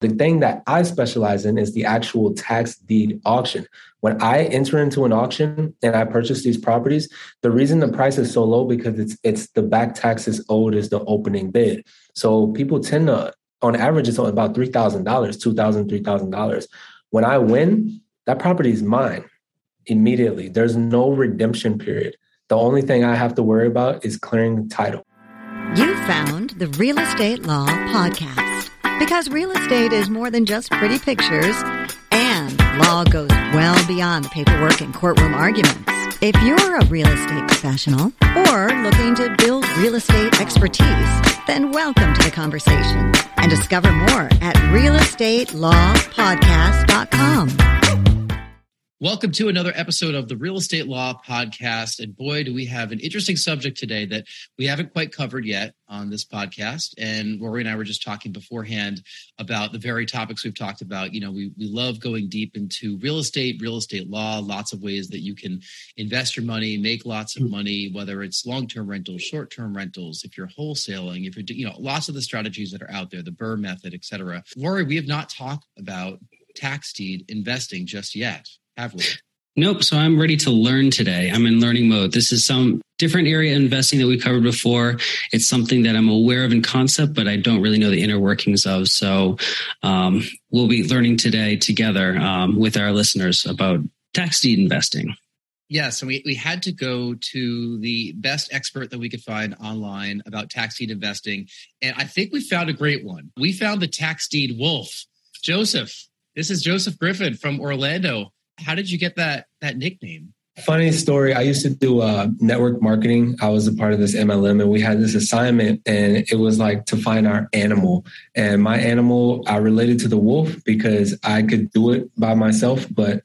The thing that I specialize in is the actual tax deed auction. When I enter into an auction and I purchase these properties, the reason the price is so low because it's the back taxes owed is the opening bid. So people tend to, on average, it's about $3,000, $2,000, $3,000. When I win, that property is mine immediately. There's no redemption period. The only thing I have to worry about is clearing the title. You found the Real Estate Law Podcast. Because real estate is more than just pretty pictures, and law goes well beyond the paperwork and courtroom arguments. If you're a real estate professional or looking to build real estate expertise, then welcome to the conversation and discover more at realestatelawpodcast.com. Welcome to another episode of the Real Estate Law Podcast. And boy, do we have an interesting subject today that we haven't quite covered yet on this podcast. And Rory and I were just talking beforehand about the very topics we've talked about. You know, we love going deep into real estate law, lots of ways that you can invest your money, make lots of money, whether it's long-term rentals, short-term rentals, if you're wholesaling, if you're, lots of the strategies that are out there, the BRRRR method, et cetera. Rory, we have not talked about tax deed investing just yet. Have we? Nope. So I'm ready to learn today. I'm in learning mode. This is some different area of investing that we covered before. It's something that I'm aware of in concept, but I don't really know the inner workings of. So we'll be learning today together with our listeners about tax deed investing. Yeah, so we had to go to the best expert that we could find online about tax deed investing. And I think we found a great one. We found the tax deed wolf. Joseph. This is Joseph Griffin from Orlando. How did you get that nickname? Funny story. I used to do network marketing. I was a part of this MLM and we had this assignment and it was like to find our animal. And my animal, I related to the wolf because I could do it by myself. But,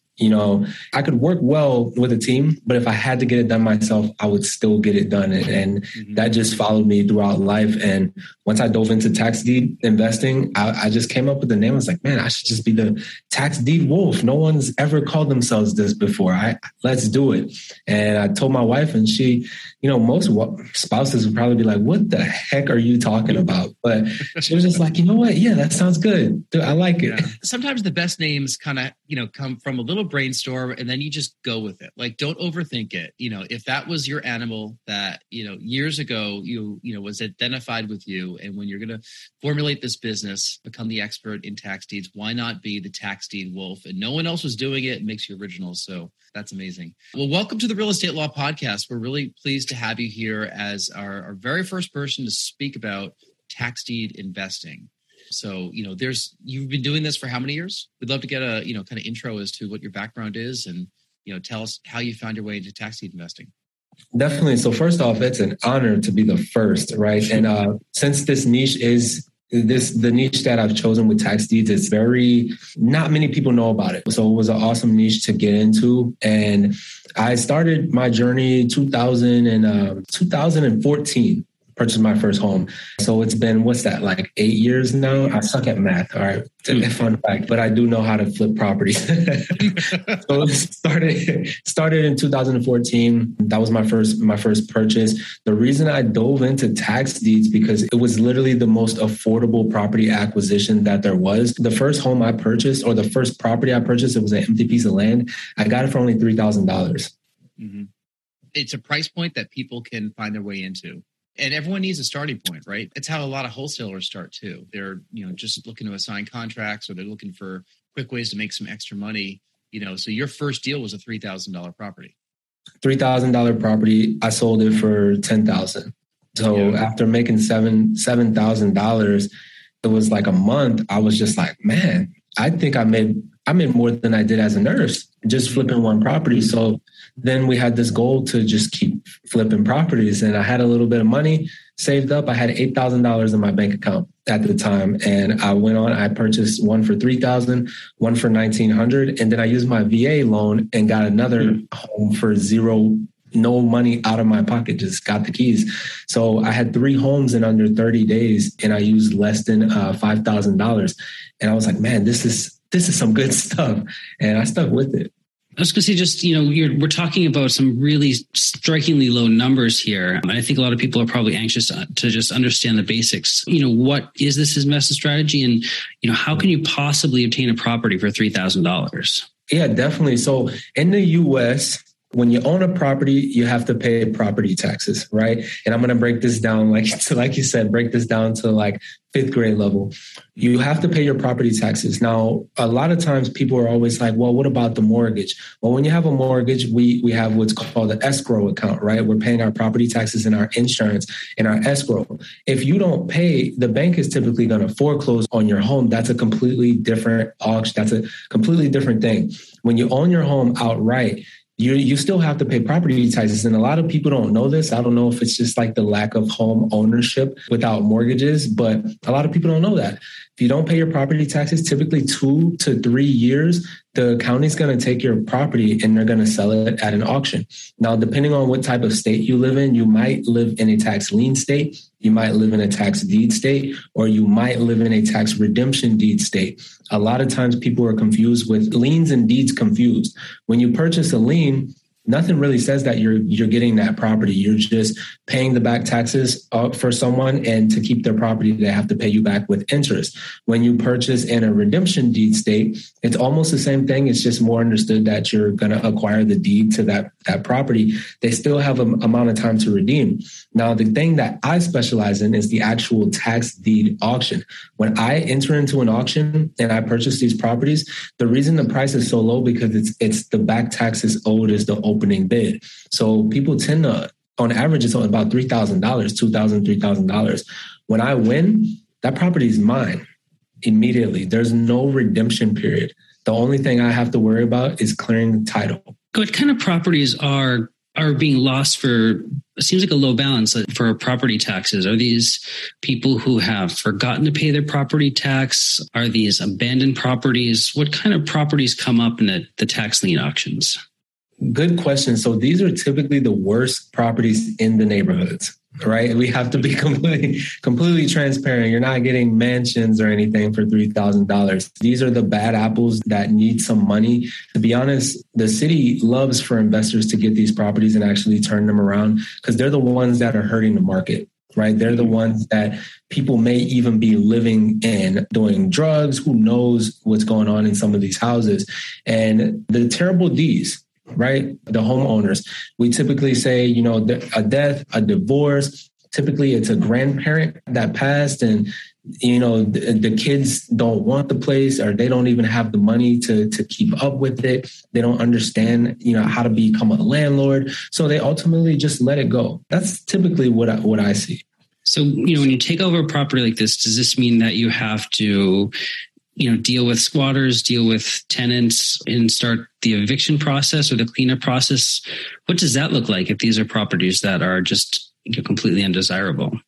I could work well with a team. But if I had to get it done myself, I would still get it done. And that just followed me throughout life. And once I dove into tax deed investing, I just came up with the name. I was like, man, I should just be the tax deed wolf. No one's ever called themselves this before. Let's do it. And I told my wife and she, most spouses would probably be like, what the heck are you talking about? But she was just like, you know what? Yeah, that sounds good. Dude, I like it. Yeah. Sometimes the best names kind of, come from a little brainstorm and then you just go with it. Like, don't overthink it. If that was your animal that, years ago, you was identified with you. And when you're going to formulate this business, become the expert in tax deeds, why not be the tax deed wolf? And no one else was doing it. It makes you original. So that's amazing. Well, welcome to the Real Estate Law Podcast. We're really pleased to have you here as our very first person to speak about tax deed investing. So, you've been doing this for how many years? We'd love to get a, kind of intro as to what your background is and, tell us how you found your way into tax deed investing. Definitely. So first off, it's an honor to be the first, right? And since this niche is the niche that I've chosen with tax deeds, it's not many people know about it. So it was an awesome niche to get into. And I started my journey 2014, purchased my first home. So it's been, 8 years now? I suck at math. All right. Fun fact, but I do know how to flip properties. So started in 2014. That was my first purchase. The reason I dove into tax deeds because it was literally the most affordable property acquisition that there was. The first home I purchased or the first property I purchased, it was an empty piece of land. I got it for only $3,000. Mm-hmm. It's a price point that people can find their way into. And everyone needs a starting point, right? It's how a lot of wholesalers start too. They're, just looking to assign contracts or they're looking for quick ways to make some extra money, So your first deal was a $3,000 property. $3,000 property. I sold it for $10,000. So after making $7,000, it was like a month. I was just like, man, I think I made more than I did as a nurse, just flipping one property. So then we had this goal to just keep flipping properties. And I had a little bit of money saved up. I had $8,000 in my bank account at the time. And I went on, I purchased one for $3,000, one for $1,900. And then I used my VA loan and got another home for zero, no money out of my pocket, just got the keys. So I had three homes in under 30 days and I used less than $5,000. And I was like, man, this is some good stuff. And I stuck with it. I was going to say, just, you know, we're talking about some really strikingly low numbers here. And I think a lot of people are probably anxious to just understand the basics. You know, what is this investment strategy? And, you know, how can you possibly obtain a property for $3,000? Yeah, definitely. So in the U.S., when you own a property, you have to pay property taxes, right? And I'm going to break this down, like you said, break this down to like fifth grade level. You have to pay your property taxes. Now, a lot of times people are always like, well, what about the mortgage? Well, when you have a mortgage, we have what's called an escrow account, right? We're paying our property taxes and our insurance and our escrow. If you don't pay, the bank is typically going to foreclose on your home. That's a completely different auction. That's a completely different thing. When you own your home outright, you still have to pay property taxes. And a lot of people don't know this. I don't know if it's just like the lack of home ownership without mortgages, but a lot of people don't know that. If you don't pay your property taxes, typically 2 to 3 years, the county's going to take your property and they're going to sell it at an auction. Now, depending on what type of state you live in, you might live in a tax lien state, you might live in a tax deed state, or you might live in a tax redemption deed state. A lot of times people are confused with liens and deeds confused. When you purchase a lien, nothing really says that you're getting that property. You're just paying the back taxes for someone, and to keep their property, they have to pay you back with interest. When you purchase in a redemption deed state, it's almost the same thing. It's just more understood that you're going to acquire the deed to that property. They still have an amount of time to redeem. Now, the thing that I specialize in is the actual tax deed auction. When I enter into an auction and I purchase these properties, the reason the price is so low because it's the back taxes owed is the opening bid. So people tend to, on average, it's about $3,000, $2,000, $3,000. When I win, that property is mine immediately. There's no redemption period. The only thing I have to worry about is clearing the title. What kind of properties are being lost for, it seems like a low balance for property taxes? Are these people who have forgotten to pay their property tax? Are these abandoned properties? What kind of properties come up in the tax lien auctions? Good question. So these are typically the worst properties in the neighborhoods, right? We have to be completely transparent. You're not getting mansions or anything for $3,000. These are the bad apples that need some money. To be honest, the city loves for investors to get these properties and actually turn them around because they're the ones that are hurting the market, right? They're the ones that people may even be living in, doing drugs. Who knows what's going on in some of these houses? And the terrible D's, right? The homeowners. We typically say, you know, a death, a divorce. Typically, it's a grandparent that passed, and, you know, the kids don't want the place, or they don't even have the money to keep up with it. They don't understand, you know, how to become a landlord. So they ultimately just let it go. That's typically what I see. So, you know, when you take over a property like this, does this mean that you have to, you know, deal with squatters, deal with tenants, and start the eviction process or the cleanup process? What does that look like if these are properties that are just, you know, completely undesirable?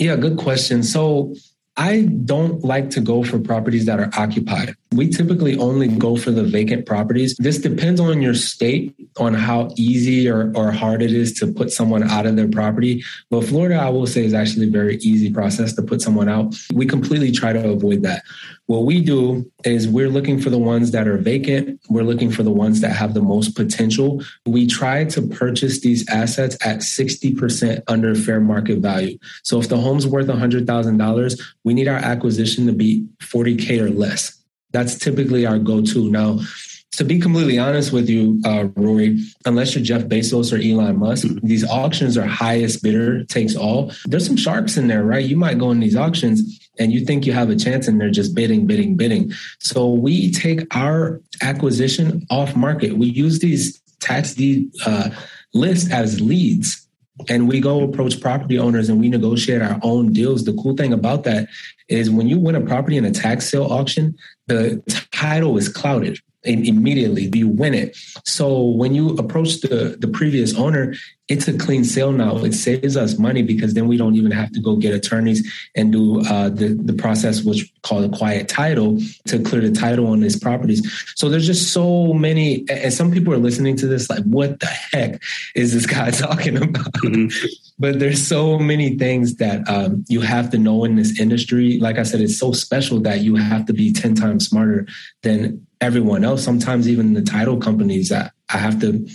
Yeah, good question. So I don't like to go for properties that are occupied. We typically only go for the vacant properties. This depends on your state, on how easy or hard it is to put someone out of their property. But Florida, I will say, is actually a very easy process to put someone out. We completely try to avoid that. What we do is we're looking for the ones that are vacant. We're looking for the ones that have the most potential. We try to purchase these assets at 60% under fair market value. So if the home's worth $100,000, we need our acquisition to be $40K or less. That's typically our go-to. Now, to be completely honest with you, Rory, unless you're Jeff Bezos or Elon Musk, these auctions are highest bidder takes all. There's some sharks in there, right? You might go in these auctions and you think you have a chance and they're just bidding. So we take our acquisition off market. We use these tax deed lists as leads, and we go approach property owners and we negotiate our own deals. The cool thing about that is when you win a property in a tax sale auction, the title is clouded. And immediately you win it. So when you approach the previous owner, it's a clean sale now. It saves us money because then we don't even have to go get attorneys and do the process, which is called a quiet title, to clear the title on these properties. So there's just so many, and some people are listening to this like, what the heck is this guy talking about? Mm-hmm. But there's so many things that you have to know in this industry. Like I said, it's so special that you have to be 10 times smarter than everyone else. Sometimes even the title companies, I have to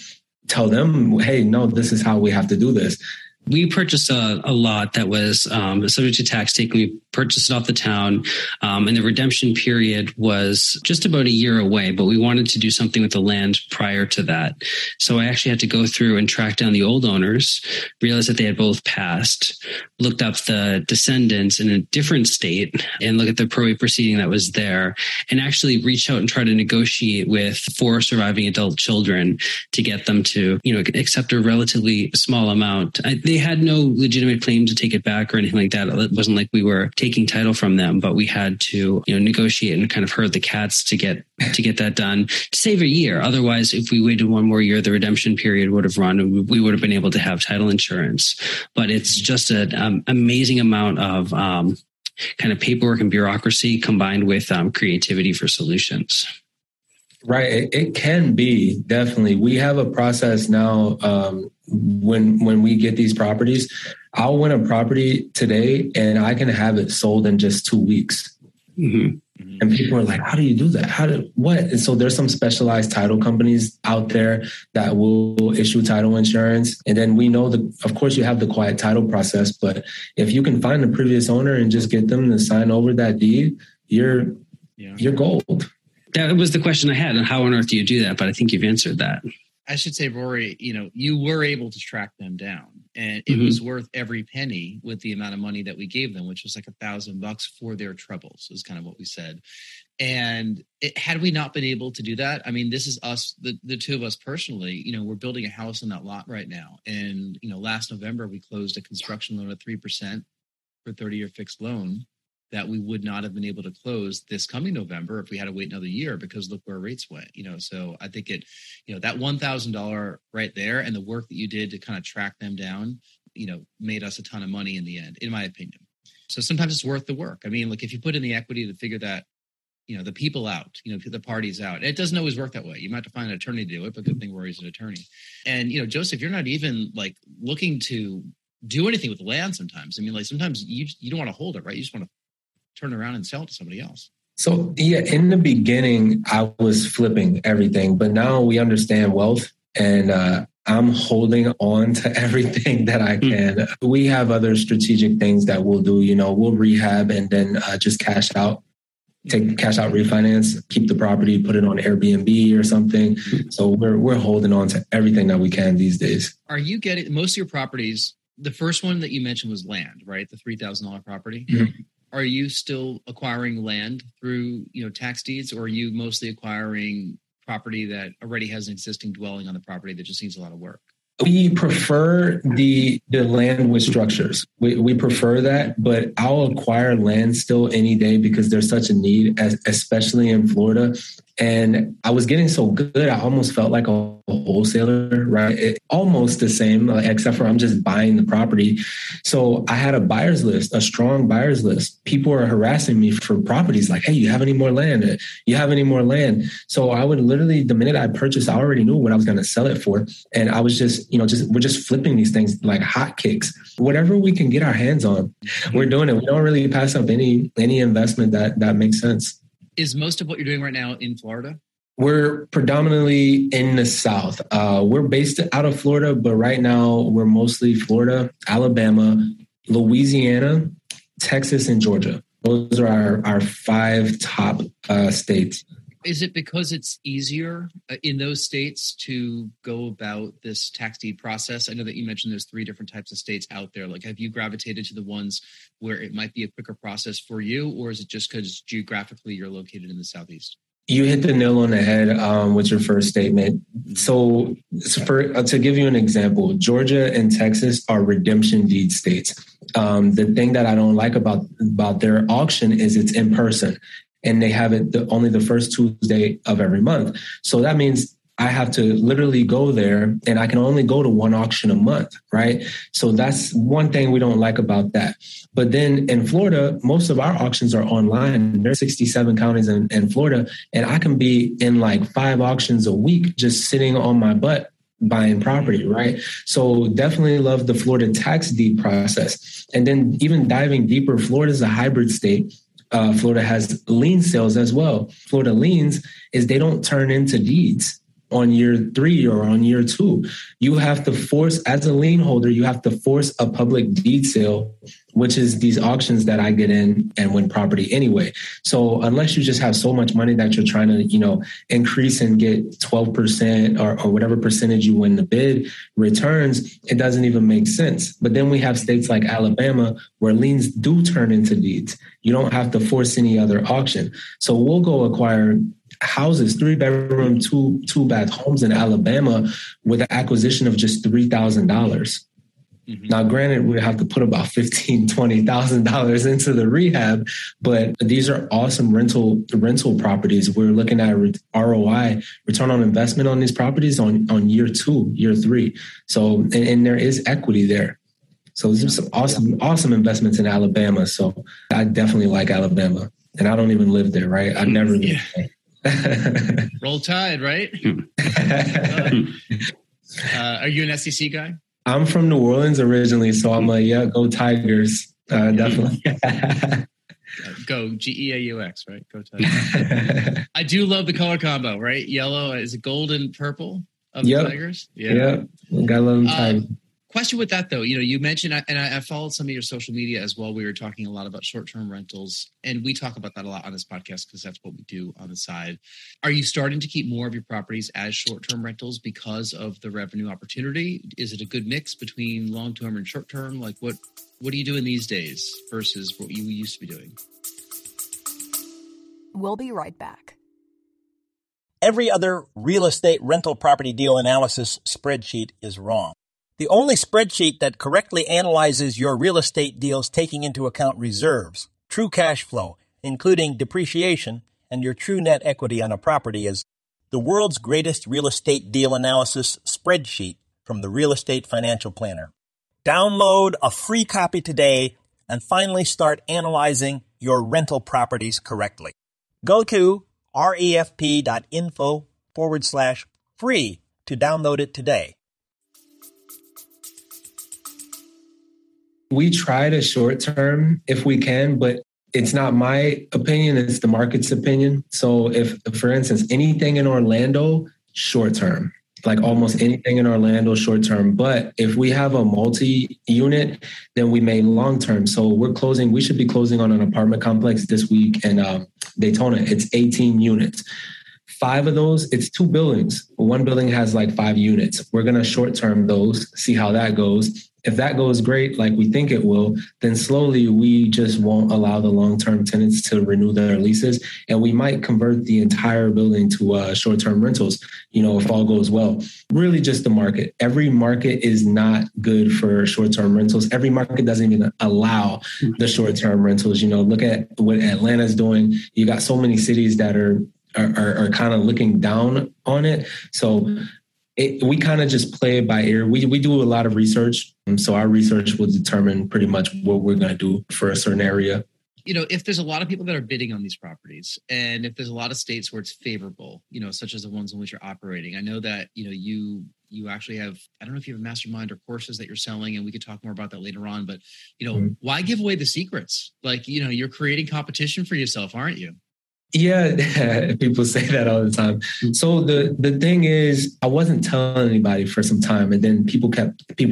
tell them, hey, no, this is how we have to do this. We purchased a lot that was subject to tax take. We purchased it off the town, and the redemption period was just about a year away, but we wanted to do something with the land prior to that. So I actually had to go through and track down the old owners, realized that they had both passed, looked up the descendants in a different state and look at the probate proceeding that was there, and actually reach out and try to negotiate with 4 surviving adult children to get them to, you know, accept a relatively small amount. They had no legitimate claim to take it back or anything like that. It wasn't like we were taking title from them, but we had to, you know, negotiate and kind of herd the cats to get that done to save a year. Otherwise, if we waited one more year, the redemption period would have run and we would have been able to have title insurance. But it's just an amazing amount of kind of paperwork and bureaucracy combined with creativity for solutions. Right. It can be, definitely. We have a process now when we get these properties. I'll win a property today and I can have it sold in just 2 weeks. Mm-hmm. And people are like, how do you do that? What? And so there's some specialized title companies out there that will issue title insurance. And then we know that, of course, you have the quiet title process, but if you can find the previous owner and just get them to sign over that deed, you're gold. That was the question I had, and how on earth do you do that? But I think you've answered that. I should say, Rory, you know, you were able to track them down, and it was worth every penny with the amount of money that we gave them, which was like $1,000 for their troubles, is kind of what we said. And had we not been able to do that, I mean, this is us, the two of us personally, you know, we're building a house in that lot right now. And, you know, last November, we closed a construction loan at 3% for a 30-year fixed loan that we would not have been able to close this coming November if we had to wait another year, because look where rates went, you know. So I think it, you know, that $1,000 right there and the work that you did to kind of track them down, you know, made us a ton of money in the end, in my opinion. So sometimes it's worth the work. I mean, look, if you put in the equity to figure that, you know, the people out, you know, the parties out, and it doesn't always work that way. You might have to find an attorney to do it, but good thing Rory's an attorney. And, you know, Joseph, you're not even like looking to do anything with land sometimes. I mean, like sometimes you don't want to hold it, right? You just want to turn around and sell to somebody else. So yeah, in the beginning, I was flipping everything, but now we understand wealth, and I'm holding on to everything that I can. Mm-hmm. We have other strategic things that we'll do. You know, we'll rehab and then just cash out, take cash out, refinance, keep the property, put it on Airbnb or something. Mm-hmm. So we're holding on to everything that we can these days. Are you getting most of your properties? The first one that you mentioned was land, right? The $3,000 property. Mm-hmm. Are you still acquiring land through, you know, tax deeds, or are you mostly acquiring property that already has an existing dwelling on the property that just needs a lot of work? We prefer the land with structures. We prefer that, but I'll acquire land still any day because there's such a need, especially in Florida. And I was getting so good, I almost felt like a wholesaler, right? It, almost the same, except for I'm just buying the property. So I had a buyer's list, a strong buyer's list. People are harassing me for properties like, hey, you have any more land? You have any more land? So I would literally, the minute I purchased, I already knew what I was going to sell it for. And I was just, you know, we're just flipping these things like hotcakes. Whatever we can get our hands on, we're doing it. We don't really pass up any investment that makes sense. Is most of what you're doing right now in Florida? We're predominantly in the South. We're based out of Florida, but right now we're mostly Florida, Alabama, Louisiana, Texas, and Georgia. Those are our 5 top states. Is it because it's easier in those states to go about this tax deed process? I know that you mentioned there's 3 different types of states out there. Like, have you gravitated to the ones where it might be a quicker process for you, or is it just because geographically you're located in the Southeast? You hit the nail on the head with your first statement. So to give you an example, Georgia and Texas are redemption deed states. The thing that I don't like about their auction is it's in person. And they have it only the first Tuesday of every month. So that means I have to literally go there, and I can only go to one auction a month, right? So that's one thing we don't like about that. But then in Florida, most of our auctions are online. There are 67 counties in Florida, and I can be in like 5 auctions a week just sitting on my butt buying property, right? So definitely love the Florida tax deed process. And then even diving deeper, Florida is a hybrid state. Florida has lien sales as well. Florida liens is they don't turn into deeds on year 3 or on year 2. You have to force, as a lien holder, you have to force a public deed sale, which is these auctions that I get in and win property anyway. So unless you just have so much money that you're trying to, you know, increase and get 12% or whatever percentage you win the bid returns, it doesn't even make sense. But then we have states like Alabama where liens do turn into deeds. You don't have to force any other auction. So we'll go acquire houses, 3-bedroom, 2-bath homes in Alabama with an acquisition of just $3,000. Mm-hmm. Now, granted, we have to put about $15,000, $20,000 into the rehab, but these are awesome rental properties. We're looking at ROI, return on investment on these properties on year 2, year 3. So, and there is equity there. So there's some awesome investments in Alabama. So I definitely like Alabama, and I don't even live there, right? I've never lived there. Roll Tide, right? Are you an SEC guy? I'm from New Orleans originally, so I'm like, yeah, go Tigers. Definitely. Go GEAUX, right? Go Tigers. I do love the color combo, right? Yellow, is it gold and purple of the Tigers? Yeah. Gotta love them Tigers. Question with that, though, you know, you mentioned, and I followed some of your social media as well. We were talking a lot about short-term rentals, and we talk about that a lot on this podcast because that's what we do on the side. Are you starting to keep more of your properties as short-term rentals because of the revenue opportunity? Is it a good mix between long-term and short-term? Like, what are you doing these days versus what you used to be doing? We'll be right back. Every other real estate rental property deal analysis spreadsheet is wrong. The only spreadsheet that correctly analyzes your real estate deals taking into account reserves, true cash flow, including depreciation, and your true net equity on a property is the world's greatest real estate deal analysis spreadsheet from the Real Estate Financial Planner. Download a free copy today and finally start analyzing your rental properties correctly. Go to refp.info/free to download it today. We try to short term if we can, but it's not my opinion. It's the market's opinion. So if, for instance, anything in Orlando, short term, like almost anything in Orlando, short term. But if we have a multi-unit, then we may long term. So we should be closing on an apartment complex this week in Daytona. It's 18 units. 5 of those, it's 2 buildings. One building has like 5 units. We're going to short term those, see how that goes. If that goes great, like we think it will, then slowly we just won't allow the long-term tenants to renew their leases. And we might convert the entire building to short-term rentals, you know, if all goes well. Really just the market. Every market is not good for short-term rentals. Every market doesn't even allow the short-term rentals. You know, look at what Atlanta's doing. You got so many cities that are kind of looking down on it. So we kind of just play it by ear. We do a lot of research. So our research will determine pretty much what we're going to do for a certain area. You know, if there's a lot of people that are bidding on these properties, and if there's a lot of states where it's favorable, you know, such as the ones in which you're operating, I know that, you know, you actually have, I don't know if you have a mastermind or courses that you're selling, and we could talk more about that later on, but, you know, why give away the secrets? Like, you know, you're creating competition for yourself, aren't you? Yeah, people say that all the time. So the thing is, I wasn't telling anybody for some time. And then people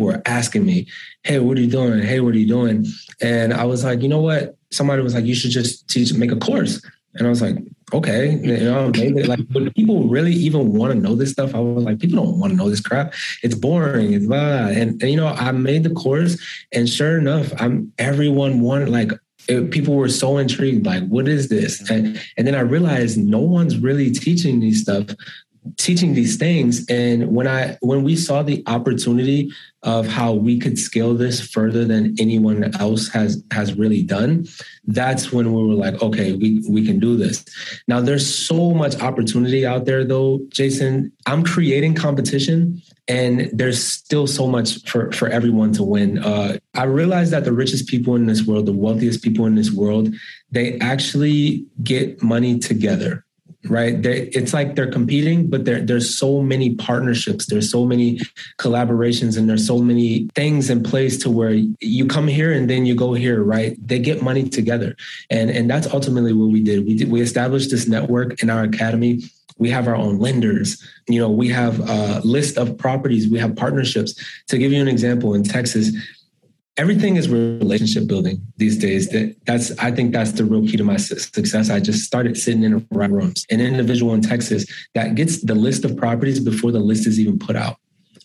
were asking me, hey, what are you doing? Hey, what are you doing? And I was like, you know what? Somebody was like, you should just make a course. And I was like, okay, you know, maybe, like, would people really even want to know this stuff? I was like, people don't want to know this crap. It's boring. It's blah, blah. And you know, I made the course, and sure enough, everyone wanted, like, people were so intrigued, like, what is this? And then I realized no one's really teaching these stuff teaching these things. And when we saw the opportunity of how we could scale this further than anyone else has really done, that's when we were like, okay, we can do this. Now there's so much opportunity out there though, Jason. I'm creating competition and there's still so much for everyone to win. I realized that the richest people in this world, the wealthiest people in this world, they actually get money together. Right? It's like they're competing, but there's so many partnerships. There's so many collaborations and there's so many things in place to where you come here and then you go here, right? They get money together. And that's ultimately what we did. We established this network in our academy. We have our own lenders. You know, we have a list of properties. We have partnerships. To give you an example, in Texas, everything is relationship building these days. I think that's the real key to my success. I just started sitting in the right rooms. An individual in Texas that gets the list of properties before the list is even put out.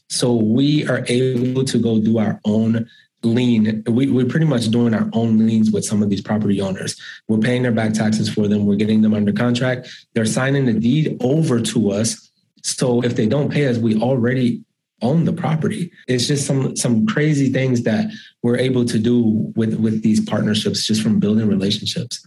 So we are able to go do our own lien. We're pretty much doing our own liens with some of these property owners. We're paying their back taxes for them. We're getting them under contract. They're signing the deed over to us. So if they don't pay us, we already own the property. It's just some crazy things that we're able to do with these partnerships, just from building relationships.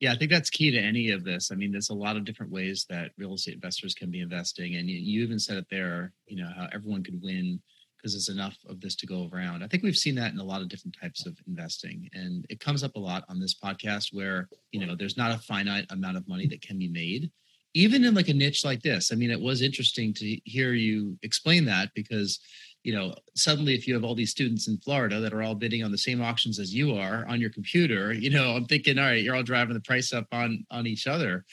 Yeah, I think that's key to any of this. I mean, there's a lot of different ways that real estate investors can be investing. And you even said it there, you know, how everyone could win because there's enough of this to go around. I think we've seen that in a lot of different types of investing. And it comes up a lot on this podcast where, you know, there's not a finite amount of money that can be made. Even in like a niche like this, I mean, it was interesting to hear you explain that because, you know, suddenly if you have all these students in Florida that are all bidding on the same auctions as you are on your computer, you know, I'm thinking, all right, you're all driving the price up on each other.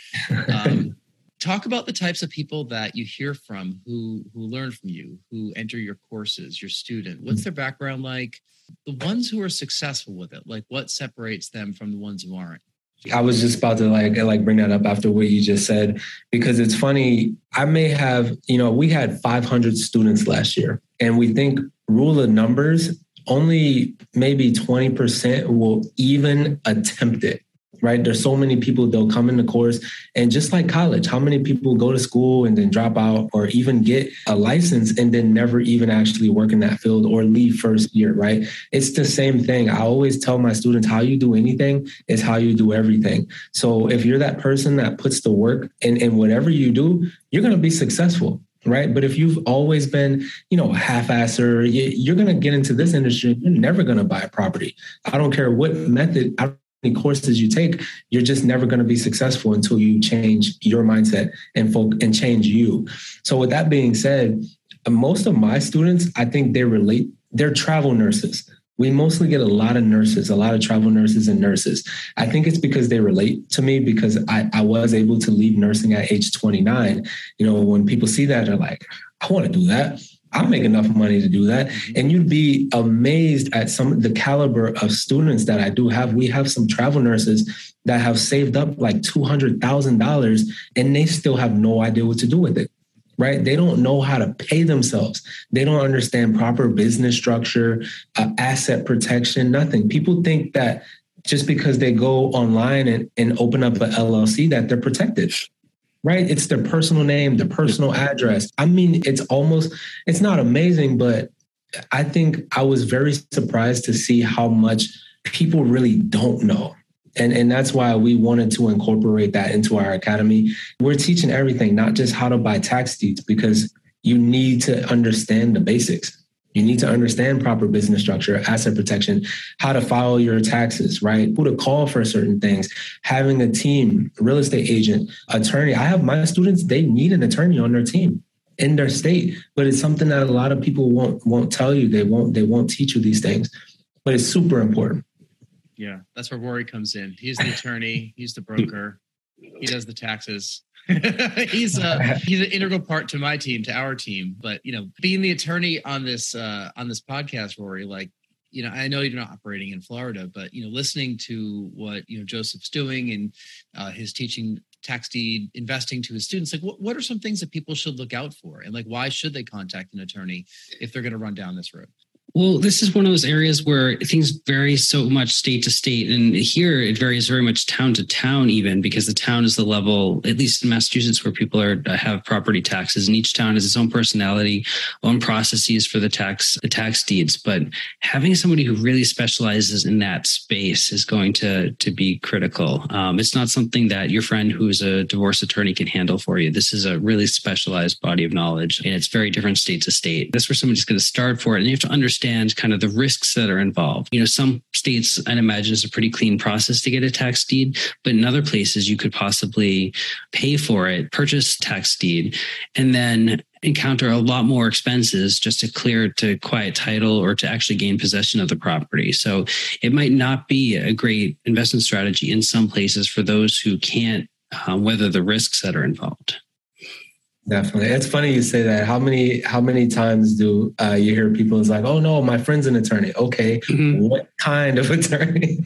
Talk about the types of people that you hear from who learn from you, who enter your courses, your student. What's their background like? The ones who are successful with it, like what separates them from the ones who aren't? I was just about to like bring that up after what you just said, because it's funny. I may have, you know, we had 500 students last year, and we think rule of numbers, only maybe 20% will even attempt it, right? There's so many people, they'll come in the course, and just like college, how many people go to school and then drop out or even get a license and then never even actually work in that field or leave first year, right? It's the same thing. I always tell my students, how you do anything is how you do everything. So if you're that person that puts the work in whatever you do, you're going to be successful. Right. But if you've always been, you know, a half-asser, you're going to get into this industry. You're never going to buy a property. I don't care what method, I don't any courses you take, you're just never going to be successful until you change your mindset and change you. So with that being said, most of my students, I think they relate, they're travel nurses. We mostly get a lot of nurses, a lot of travel nurses and nurses. I think it's because they relate to me because I was able to leave nursing at age 29. You know, when people see that, they're like, I want to do that. I make enough money to do that. And you'd be amazed at some of the caliber of students that I do have. We have some travel nurses that have saved up like $200,000 and they still have no idea what to do with it, right? They don't know how to pay themselves. They don't understand proper business structure, asset protection, nothing. People think that just because they go online and open up an LLC that they're protected. Right? It's their personal name, their personal address. I mean, it's not amazing, but I think I was very surprised to see how much people really don't know. And that's why we wanted to incorporate that into our academy. We're teaching everything, not just how to buy tax deeds, because you need to understand the basics. You need to understand proper business structure, asset protection, how to file your taxes, right? Who to call for certain things, having a team, real estate agent, attorney. I have my students, they need an attorney on their team in their state, but it's something that a lot of people won't tell you. They won't teach you these things, but it's super important. Yeah, that's where Rory comes in. He's the attorney, he's the broker, he does the taxes. He's an integral part to my team, to our team. But, you know, being the attorney on this podcast, Rory, like, you know, I know you're not operating in Florida, but, you know, listening to what, you know, Joseph's doing and his teaching tax deed investing to his students, like what are some things that people should look out for? And like, why should they contact an attorney if they're going to run down this road? Well, this is one of those areas where things vary so much state to state. And here it varies very much town to town, even because the town is the level, at least in Massachusetts, where people have property taxes, and each town has its own personality, own processes for the tax deeds. But having somebody who really specializes in that space is going to be critical. It's not something that your friend who's a divorce attorney can handle for you. This is a really specialized body of knowledge, and it's very different state to state. That's where somebody's going to start for it. And you have to understand kind of the risks that are involved. You know, some states, I'd imagine, it's a pretty clean process to get a tax deed, but in other places you could possibly pay for it, purchase tax deed, and then encounter a lot more expenses just to clear, to quiet title, or to actually gain possession of the property. So it might not be a great investment strategy in some places for those who can't weather the risks that are involved. Definitely. It's funny you say that. How many times do you hear people is like, oh no, my friend's an attorney. Okay. Mm-hmm. What kind of attorney?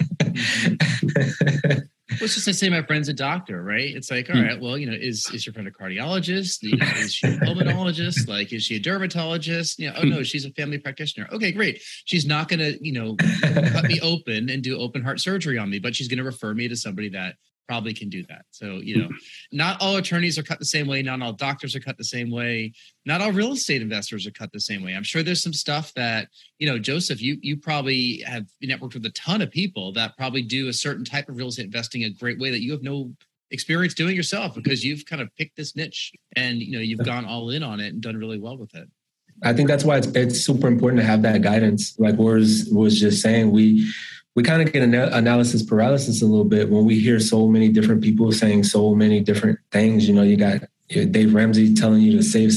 Well, it's just like saying my friend's a doctor, right? It's like, all right, well, you know, is your friend a cardiologist? You know, is she a pulmonologist? Like, is she a dermatologist? You know, oh no, she's a family practitioner. Okay, great. She's not going to, you know, cut me open and do open heart surgery on me, but she's going to refer me to somebody that probably can do that. So, you know, not all attorneys are cut the same way. Not all doctors are cut the same way. Not all real estate investors are cut the same way. I'm sure there's some stuff that, you know, Joseph, you probably have networked with a ton of people that probably do a certain type of real estate investing a great way that you have no experience doing yourself, because you've kind of picked this niche and, you know, you've gone all in on it and done really well with it. I think that's why it's super important to have that guidance. Like Wars was just saying, we kind of get an analysis paralysis a little bit when we hear so many different people saying so many different things. You know, you got Dave Ramsey telling you to save.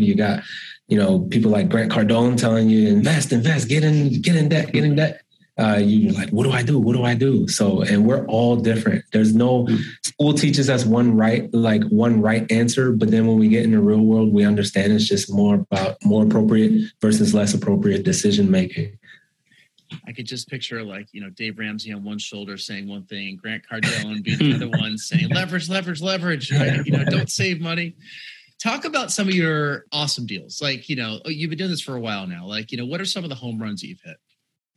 You got, you know, people like Grant Cardone telling you invest, get in debt. You're like, what do I do? So, and we're all different. There's no school teaches us one right answer. But then when we get in the real world, we understand it's just more about more appropriate versus less appropriate decision making. I could just picture, like, you know, Dave Ramsey on one shoulder saying one thing, and Grant Cardone being the other one saying leverage, right? You know, don't save money. Talk about some of your awesome deals. Like, you know, you've been doing this for a while now. Like, you know, what are some of the home runs that you've hit?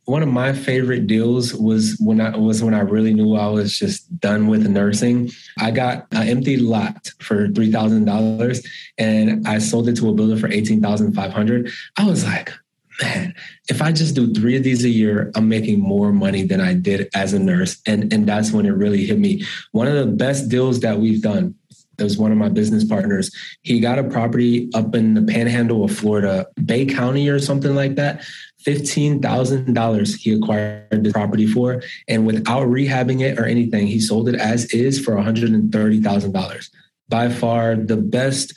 One of my favorite deals was when I really knew I was just done with nursing. I got an empty lot for $3,000 and I sold it to a builder for $18,500. I was like, man, if I just do 3 of these a year, I'm making more money than I did as a nurse. And that's when it really hit me. One of the best deals that we've done, it was one of my business partners. He got a property up in the panhandle of Florida, Bay County or something like that. $15,000 he acquired the property for. And without rehabbing it or anything, he sold it as is for $130,000. By far the best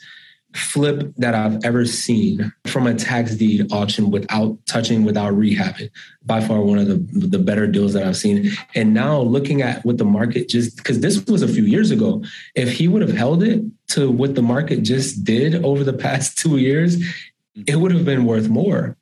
flip that I've ever seen from a tax deed auction without touching, without rehabbing. By far one of the better deals that I've seen. And now looking at what the market just, because this was a few years ago, if he would have held it to what the market just did over the past 2 years, it would have been worth more.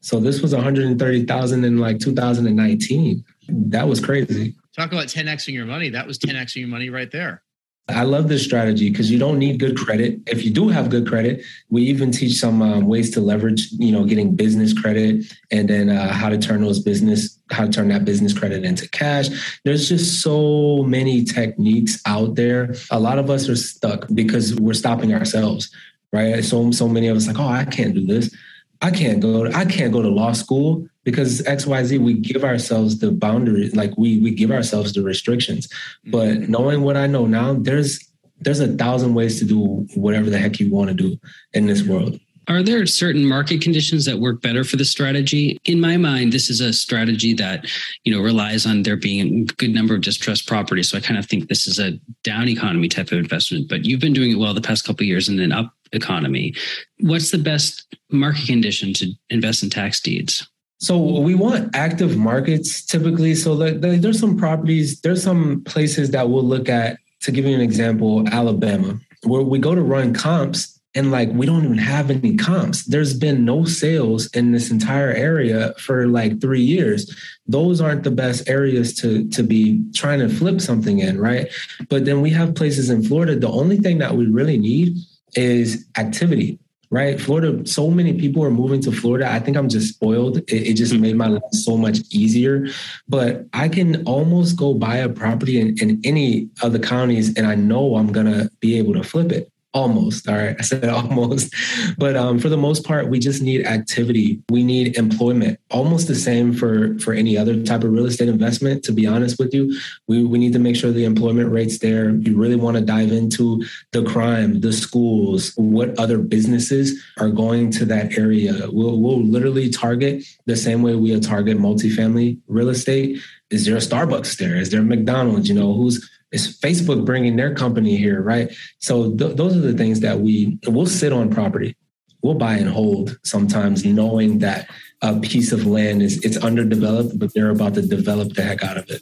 So this was $130,000 in like 2019. That was crazy. Talk about 10xing your money. That was 10xing your money right there. I love this strategy because you don't need good credit. If you do have good credit, we even teach some ways to leverage, you know, getting business credit, and then how to turn that business credit into cash. There's just so many techniques out there. A lot of us are stuck because we're stopping ourselves, right? So many of us like, oh, I can't do this. I can't go to law school because XYZ, we give ourselves the boundaries, like we give ourselves the restrictions. But knowing what I know now, there's 1,000 ways to do whatever the heck you want to do in this world. Are there certain market conditions that work better for the strategy? In my mind, this is a strategy that, you know, relies on there being a good number of distressed properties. So I kind of think this is a down economy type of investment, but you've been doing it well the past couple of years in an up economy. What's the best market condition to invest in tax deeds? So we want active markets typically. So there's some properties, there's some places that we'll look at. To give you an example, Alabama, where we go to run comps, and like, we don't even have any comps. There's been no sales in this entire area for like 3 years. Those aren't the best areas to be trying to flip something in, right? But then we have places in Florida. The only thing that we really need is activity. right? Florida, so many people are moving to Florida. I think I'm just spoiled. It just made my life so much easier. But I can almost go buy a property in any of the counties and I know I'm going to be able to flip it. Almost. All right. I said almost. But for the most part, we just need activity. We need employment. Almost the same for any other type of real estate investment. To be honest with you, we need to make sure the employment rate's there. You really want to dive into the crime, the schools, what other businesses are going to that area. We'll literally target the same way we'll target multifamily real estate. Is there a Starbucks there? Is there a McDonald's? You know, is Facebook bringing their company here, right? So those are the things that we'll sit on property. We'll buy and hold sometimes knowing that a piece of land it's underdeveloped, but they're about to develop the heck out of it.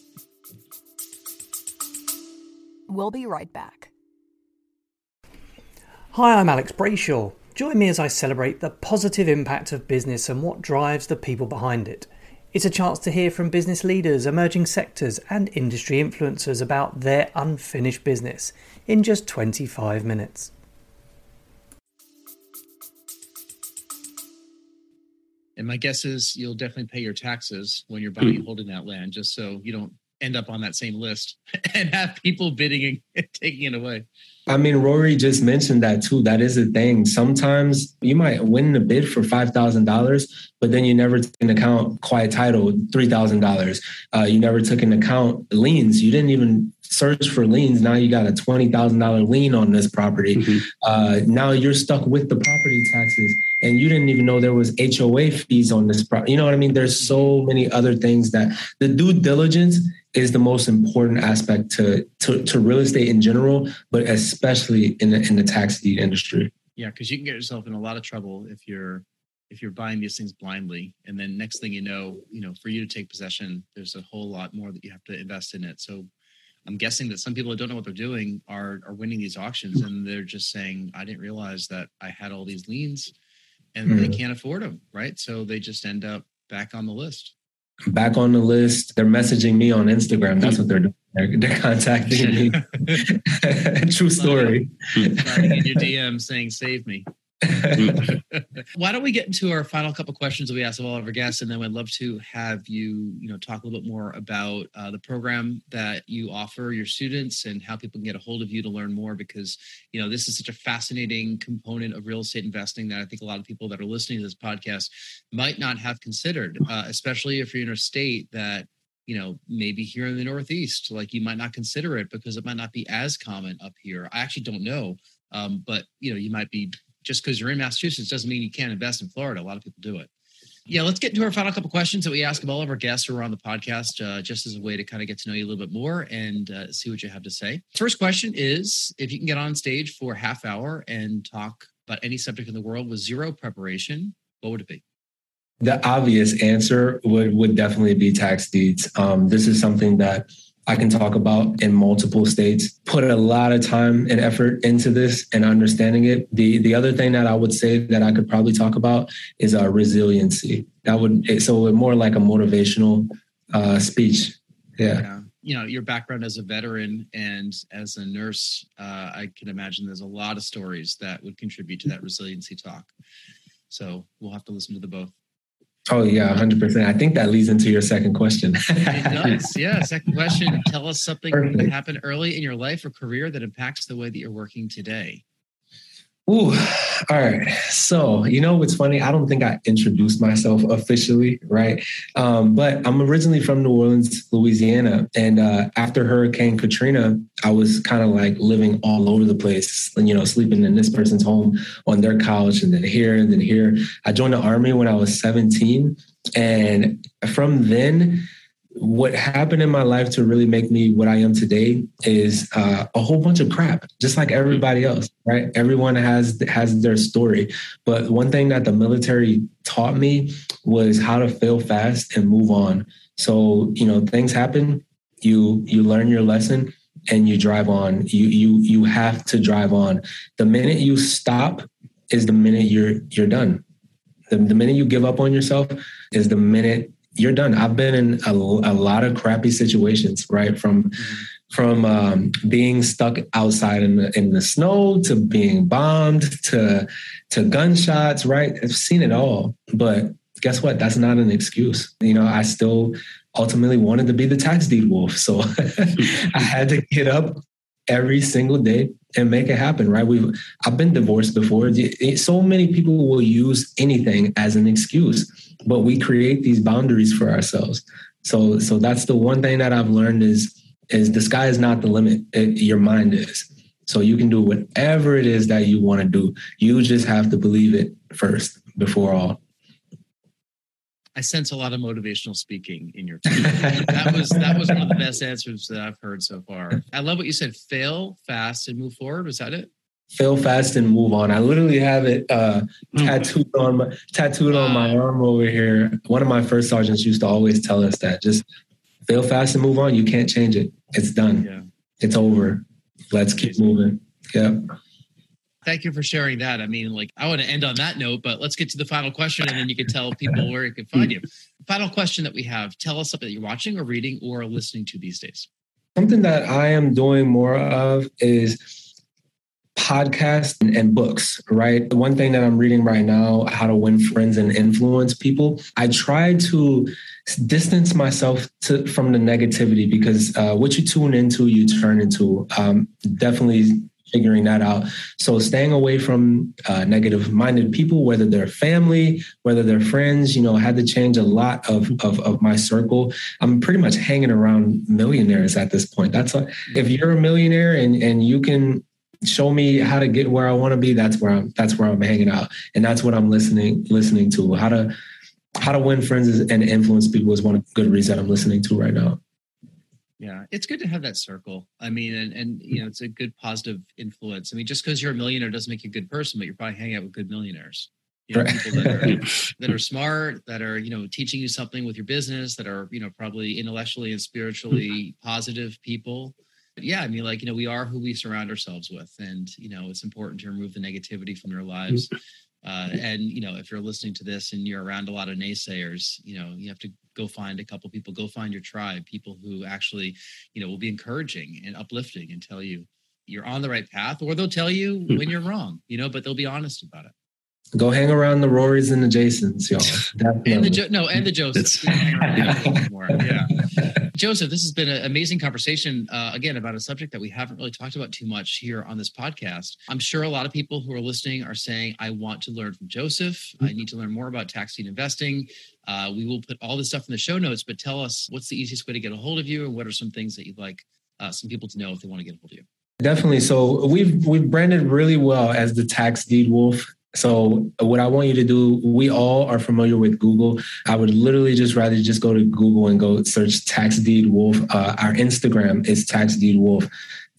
We'll be right back. Hi, I'm Alex Brayshaw. Join me as I celebrate the positive impact of business and what drives the people behind it. It's a chance to hear from business leaders, emerging sectors and industry influencers about their unfinished business in just 25 minutes. And my guess is you'll definitely pay your taxes when you're buying and holding that land, just so you don't end up on that same list and have people bidding and taking it away. I mean, Rory just mentioned that too. That is a thing. Sometimes you might win the bid for $5,000, but then you never took into account quiet title, $3,000. You never took into account liens. You didn't even search for liens. Now you got a $20,000 lien on this property. Mm-hmm. Now you're stuck with the property taxes and you didn't even know there was HOA fees on this property. You know what I mean? There's so many other things that the due diligence is the most important aspect to real estate in general, but especially in the tax deed industry. Yeah, because you can get yourself in a lot of trouble if you're buying these things blindly. And then next thing you know, for you to take possession, there's a whole lot more that you have to invest in it. So I'm guessing that some people that don't know what they're doing are winning these auctions and they're just saying, I didn't realize that I had all these liens and they can't afford them, right? So they just end up back on the list. Back on the list. They're messaging me on Instagram. That's what they're doing. They're contacting me. True story. In your DM saying, save me. Why don't we get into our final couple questions that we ask of all of our guests, and then we'd love to have you talk a little bit more about the program that you offer your students and how people can get a hold of you to learn more, because, you know, this is such a fascinating component of real estate investing that I think a lot of people that are listening to this podcast might not have considered, especially if you're in a state that, you know, maybe here in the Northeast, like you might not consider it because it might not be as common up here. I actually don't know, but, you know, you might be. Just because you're in Massachusetts doesn't mean you can't invest in Florida. A lot of people do it. Yeah, let's get into our final couple questions that we ask of all of our guests who are on the podcast, just as a way to kind of get to know you a little bit more and see what you have to say. First question is, if you can get on stage for a half hour and talk about any subject in the world with zero preparation, what would it be? The obvious answer would definitely be tax deeds. This is something that I can talk about in multiple states, put a lot of time and effort into this and understanding it. The other thing that I would say that I could probably talk about is resiliency. So more like a motivational speech. Yeah. You know, your background as a veteran and as a nurse, I can imagine there's a lot of stories that would contribute to that resiliency talk. So we'll have to listen to the both. Oh, yeah, 100%. I think that leads into your second question. It does. Yeah. Second question. Tell us something that happened early in your life or career that impacts the way that you're working today. Ooh. All right. So, you know, what's funny? I don't think I introduced myself officially, right? But I'm originally from New Orleans, Louisiana. And after Hurricane Katrina, I was kind of like living all over the place, you know, sleeping in this person's home on their couch and then here and then here. I joined the Army when I was 17. And from then, what happened in my life to really make me what I am today is a whole bunch of crap, just like everybody else, right? Everyone has their story. But one thing that the military taught me was how to fail fast and move on. So, you know, things happen, you learn your lesson and you drive on. You have to drive on. The minute you stop is the minute you're done. The minute you give up on yourself is the minute you're done. I've been in a lot of crappy situations, right? From from being stuck outside in the snow to being bombed to gunshots, right? I've seen it all. But guess what? That's not an excuse. You know, I still ultimately wanted to be the tax deed wolf. So I had to get up every single day and make it happen, right? I've been divorced before. So many people will use anything as an excuse, but we create these boundaries for ourselves. So that's the one thing that I've learned is the sky is not the limit. Your mind is. So you can do whatever it is that you want to do. You just have to believe it first before all. I sense a lot of motivational speaking in your talk. That was one of the best answers that I've heard so far. I love what you said. Fail fast and move forward. Was that it? Fail fast and move on. I literally have it tattooed on my arm over here. One of my first sergeants used to always tell us that. Just fail fast and move on. You can't change it. It's done. Yeah. It's over. Let's keep moving. Yeah. Thank you for sharing that. I mean, I want to end on that note, but let's get to the final question and then you can tell people where you can find you. Final question that we have. Tell us something that you're watching or reading or listening to these days. Something that I am doing more of is podcasts and books, right? The one thing that I'm reading right now, How to Win Friends and Influence People. I try to distance myself from the negativity because what you tune into, you turn into. Definitely figuring that out. So staying away from negative-minded people, whether they're family, whether they're friends, had to change a lot of my circle. I'm pretty much hanging around millionaires at this point. If you're a millionaire and you can show me how to get where I want to be, that's where I'm hanging out. And that's what I'm listening to. How to Win Friends and Influence People is one of the good reasons I'm listening to right now. Yeah, it's good to have that circle. I mean, and it's a good positive influence. I mean, just because you're a millionaire doesn't make you a good person, but you're probably hanging out with good millionaires. Right. People that are smart, that are, teaching you something with your business, that are, probably intellectually and spiritually positive people. But yeah, I mean, we are who we surround ourselves with. And, it's important to remove the negativity from their lives. And if you're listening to this and you're around a lot of naysayers, you have to go find a couple people, go find your tribe, people who actually, will be encouraging and uplifting and tell you you're on the right path, or they'll tell you when you're wrong, but they'll be honest about it. Go hang around the Rorys and the Jasons, y'all. And the Josephs. Yeah. Joseph, this has been an amazing conversation, again, about a subject that we haven't really talked about too much here on this podcast. I'm sure a lot of people who are listening are saying, I want to learn from Joseph. I need to learn more about tax deed investing. We will put all this stuff in the show notes, but tell us what's the easiest way to get a hold of you and what are some things that you'd like some people to know if they want to get a hold of you? Definitely. So we've branded really well as the Tax Deed Wolf. So what I want you to do, we all are familiar with Google. I would literally just rather just go to Google and go search Tax Deed Wolf. Our Instagram is Tax Deed Wolf,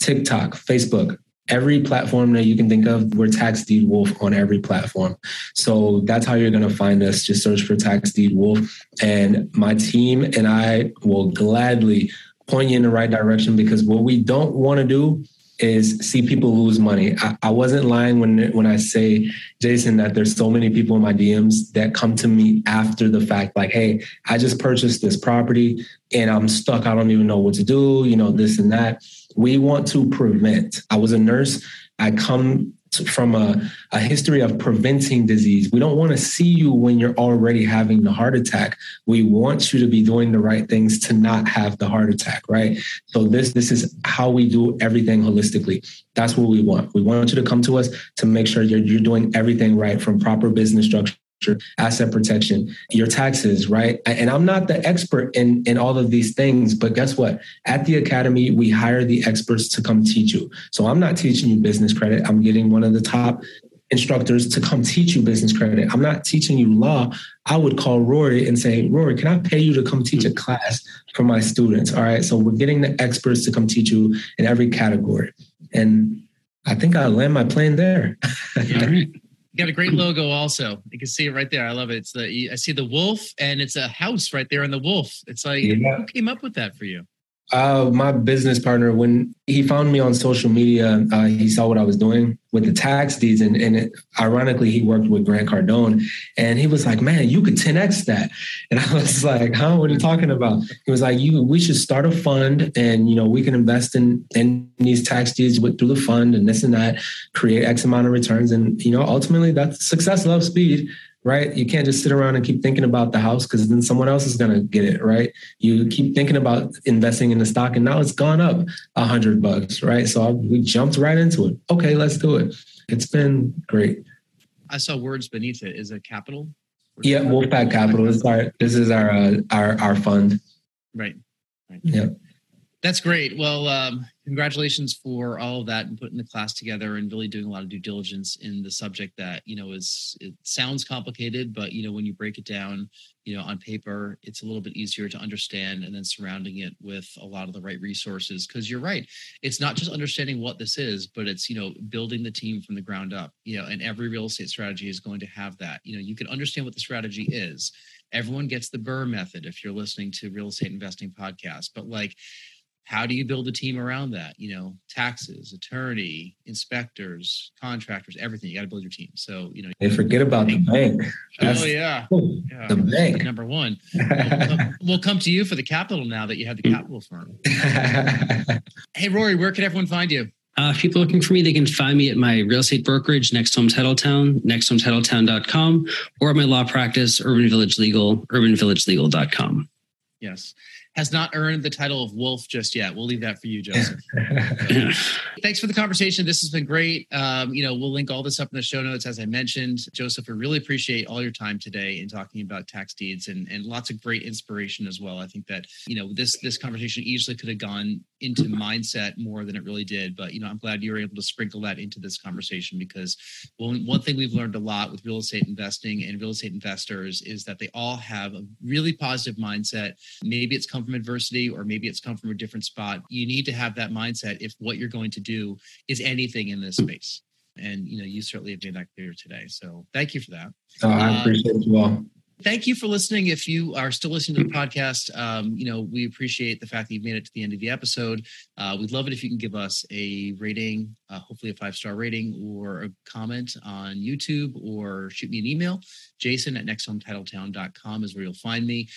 TikTok, Facebook, every platform that you can think of. We're Tax Deed Wolf on every platform. So that's how you're going to find us. Just search for Tax Deed Wolf, and my team and I will gladly point you in the right direction, because what we don't want to do is see people lose money. I wasn't lying when I say, Jason, that there's so many people in my DMs that come to me after the fact, like, hey, I just purchased this property and I'm stuck. I don't even know what to do, this and that. We want to prevent. I was a nurse. I come from a history of preventing disease. We don't want to see you when you're already having the heart attack. We want you to be doing the right things to not have the heart attack, right? So this is how we do everything holistically. That's what we want. We want you to come to us to make sure you're doing everything right, from proper business structure, asset protection, your taxes, right? And I'm not the expert in all of these things, but guess what? At the Academy, we hire the experts to come teach you. So I'm not teaching you business credit. I'm getting one of the top instructors to come teach you business credit. I'm not teaching you law. I would call Rory and say, Rory, can I pay you to come teach a class for my students? All right. So we're getting the experts to come teach you in every category. And I think I land my plane there. All right. You got a great logo also. You can see it right there. I love it. It's I see the wolf, and it's a house right there in the wolf. It's like, yeah. Who came up with that for you? My business partner, when he found me on social media, he saw what I was doing with the tax deeds. And ironically, he worked with Grant Cardone, and he was like, man, you could 10X that. And I was like, huh, what are you talking about? He was like, we should start a fund, and, you know, we can invest in these tax deeds through the fund and this and that, create X amount of returns. And, you know, ultimately that's success loves speed. Right? You can't just sit around and keep thinking about the house, because then someone else is going to get it. Right? You keep thinking about investing in the stock, and now it's gone up $100. Right? So we jumped right into it. Okay, let's do it. It's been great. I saw words beneath it. Is it capital? Yeah, Wolfpack Capital. This is our fund. Right. Yeah. That's great. Well, congratulations for all of that and putting the class together and really doing a lot of due diligence in the subject that, you know, it sounds complicated, but, you know, when you break it down, you know, on paper, it's a little bit easier to understand, and then surrounding it with a lot of the right resources. Because you're right, it's not just understanding what this is, but it's, you know, building the team from the ground up, you know, and every real estate strategy is going to have that. You know, you can understand what the strategy is. Everyone gets the BRRRR method if you're listening to Real Estate Investing Podcast, but like, how do you build a team around that? You know, taxes, attorney, inspectors, contractors, everything. You got to build your team. So, you know, they forget about the bank. Oh, yeah. The bank. Number one. We'll come to you for the capital now that you have the capital firm. Hey, Rory, where can everyone find you? If people are looking for me, they can find me at my real estate brokerage, Next Home Titletown, nexthometitletown.com, or at my law practice, Urban Village Legal, urbanvillagelegal.com. Yes. Has not earned the title of Wolf just yet. We'll leave that for you, Joseph. So, thanks for the conversation. This has been great. You know, we'll link all this up in the show notes, as I mentioned. Joseph, we really appreciate all your time today in talking about tax deeds, and lots of great inspiration as well. I think that, you know, this conversation easily could have gone into mindset more than it really did. But, you know, I'm glad you were able to sprinkle that into this conversation, because one thing we've learned a lot with real estate investing and real estate investors is that they all have a really positive mindset. Maybe it's come from adversity, or maybe it's come from a different spot. You need to have that mindset if what you're going to do is anything in this space. And, you know, you certainly have made that clear today. So thank you for that. I appreciate you all. Thank you for listening. If you are still listening to the podcast, you know, we appreciate the fact that you've made it to the end of the episode. We'd love it if you can give us a rating, hopefully a 5-star rating, or a comment on YouTube, or shoot me an email. Jason@nexthometitletown.com is where you'll find me.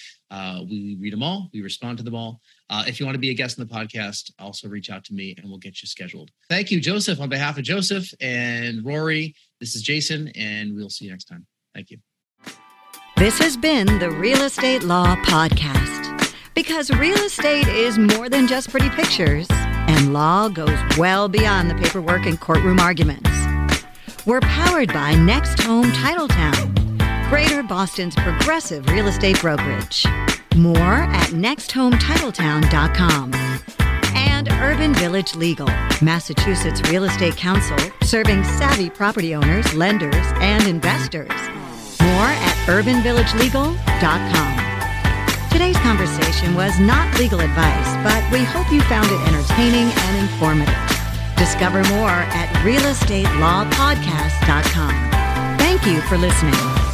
We read them all. We respond to them all. If you want to be a guest on the podcast, also reach out to me and we'll get you scheduled. Thank you, Joseph. On behalf of Joseph and Rory, this is Jason, and we'll see you next time. Thank you. This has been the Real Estate Law Podcast, because real estate is more than just pretty pictures, and law goes well beyond the paperwork and courtroom arguments. We're powered by Next Home Titletown, Greater Boston's progressive real estate brokerage. More at nexthometitletown.com. And Urban Village Legal, Massachusetts Real Estate Council, serving savvy property owners, lenders, and investors. More at urbanvillagelegal.com. Today's conversation was not legal advice, but we hope you found it entertaining and informative. Discover more at realestatelawpodcast.com. Thank you for listening.